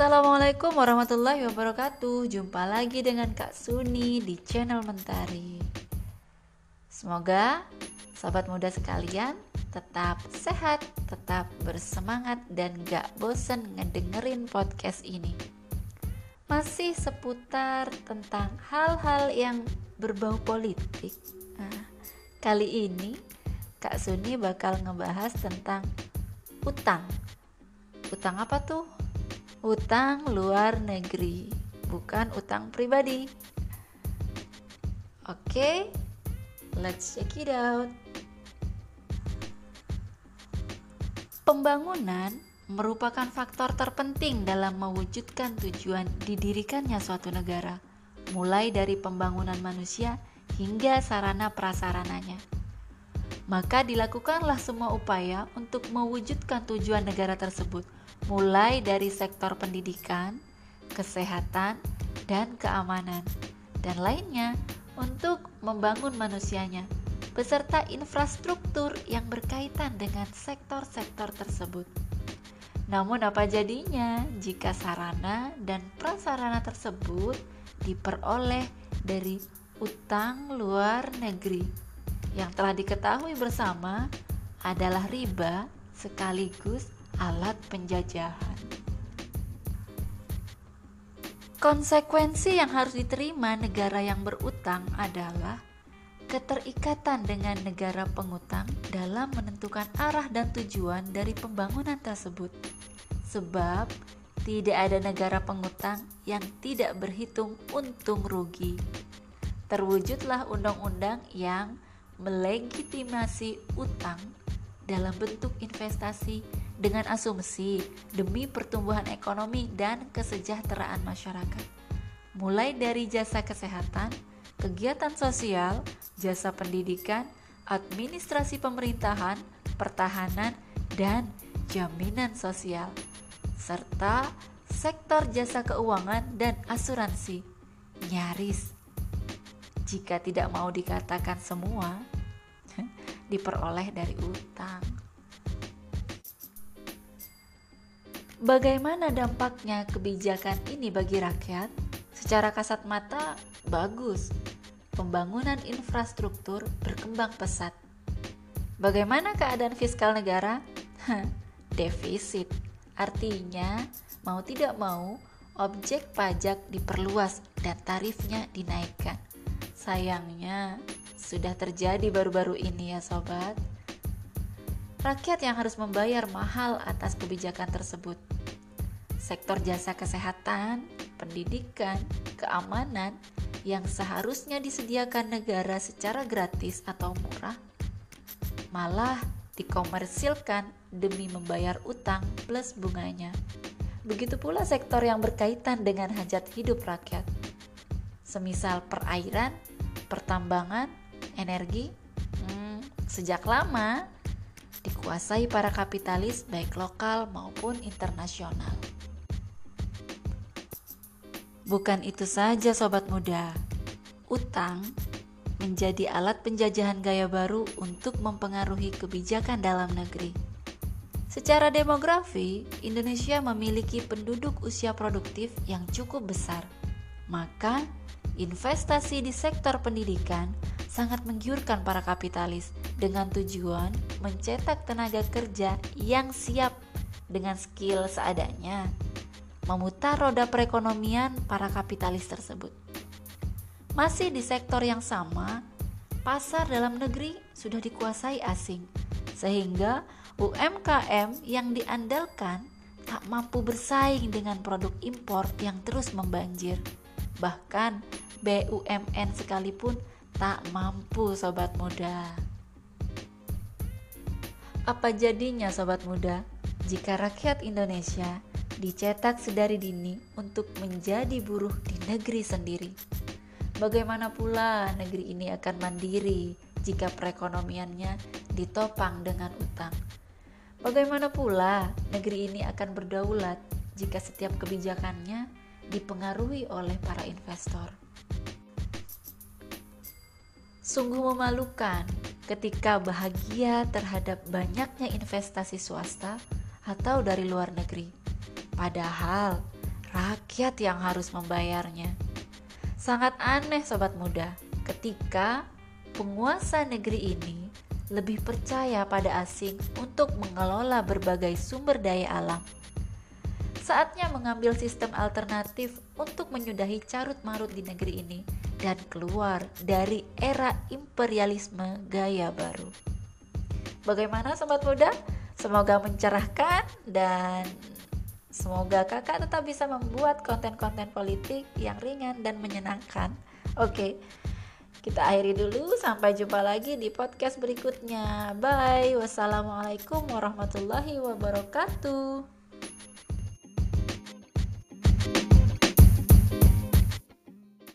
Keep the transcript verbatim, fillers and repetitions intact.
Assalamualaikum warahmatullahi wabarakatuh. Jumpa lagi dengan Kak Suni di channel Mentari. Semoga sahabat muda sekalian tetap sehat, tetap bersemangat dan gak bosen ngedengerin podcast ini. Masih seputar tentang hal-hal yang berbau politik. Nah, kali ini Kak Suni bakal ngebahas tentang utang. Utang apa tuh? Utang luar negeri, bukan utang pribadi. Oke, let's check it out. Pembangunan merupakan faktor terpenting dalam mewujudkan tujuan didirikannya suatu negara, mulai dari pembangunan manusia hingga sarana prasarananya. Maka dilakukanlah semua upaya untuk mewujudkan tujuan negara tersebut, mulai dari sektor pendidikan, kesehatan, dan keamanan, dan lainnya untuk membangun manusianya, beserta infrastruktur yang berkaitan dengan sektor-sektor tersebut. Namun apa jadinya jika sarana dan prasarana tersebut diperoleh dari utang luar negeri? Yang telah diketahui bersama adalah riba sekaligus alat penjajahan. Konsekuensi yang harus diterima negara yang berutang adalah keterikatan dengan negara pengutang dalam menentukan arah dan tujuan dari pembangunan tersebut. Sebab tidak ada negara pengutang yang tidak berhitung untung rugi. Terwujudlah undang-undang yang melegitimasi utang dalam bentuk investasi dengan asumsi demi pertumbuhan ekonomi dan kesejahteraan masyarakat, mulai dari jasa kesehatan, kegiatan sosial, jasa pendidikan, administrasi pemerintahan, pertahanan, dan jaminan sosial, serta sektor jasa keuangan dan asuransi. Nyaris jika tidak mau dikatakan semua diperoleh dari utang. Bagaimana dampaknya kebijakan ini bagi rakyat? Secara kasat mata bagus. Pembangunan infrastruktur berkembang pesat. Bagaimana keadaan fiskal negara? Defisit. Artinya mau tidak mau objek pajak diperluas dan tarifnya dinaikkan. Sayangnya, sudah terjadi baru-baru ini ya sobat. Rakyat yang harus membayar mahal atas kebijakan tersebut. Sektor jasa kesehatan, pendidikan, keamanan yang seharusnya disediakan negara secara gratis atau murah, malah dikomersilkan demi membayar utang plus bunganya. Begitu pula sektor yang berkaitan dengan hajat hidup rakyat. Semisal perairan, pertambangan, energi, hmm, sejak lama dikuasai para kapitalis baik lokal maupun internasional. Bukan itu saja sobat muda, utang menjadi alat penjajahan gaya baru untuk mempengaruhi kebijakan dalam negeri. Secara demografi, Indonesia memiliki penduduk usia produktif yang cukup besar, maka investasi di sektor pendidikan sangat menggiurkan para kapitalis dengan tujuan mencetak tenaga kerja yang siap dengan skill seadanya, memutar roda perekonomian para kapitalis tersebut. Masih di sektor yang sama, pasar dalam negeri sudah dikuasai asing, sehingga U M K M yang diandalkan tak mampu bersaing dengan produk impor yang terus membanjir. Bahkan B U M N sekalipun tak mampu sobat muda. Apa jadinya sobat muda jika rakyat Indonesia dicetak sedari dini untuk menjadi buruh di negeri sendiri? Bagaimana pula negeri ini akan mandiri jika perekonomiannya ditopang dengan utang? Bagaimana pula negeri ini akan berdaulat jika setiap kebijakannya dipengaruhi oleh para investor? Sungguh memalukan ketika bahagia terhadap banyaknya investasi swasta atau dari luar negeri. Padahal rakyat yang harus membayarnya. Sangat aneh sobat muda, ketika penguasa negeri ini lebih percaya pada asing untuk mengelola berbagai sumber daya alam. Saatnya mengambil sistem alternatif untuk menyudahi carut-marut di negeri ini dan keluar dari era imperialisme gaya baru. Bagaimana sobat muda? Semoga mencerahkan dan semoga kakak tetap bisa membuat konten-konten politik yang ringan dan menyenangkan. Oke, kita akhiri dulu. Sampai jumpa lagi di podcast berikutnya. Bye. Wassalamualaikum warahmatullahi wabarakatuh.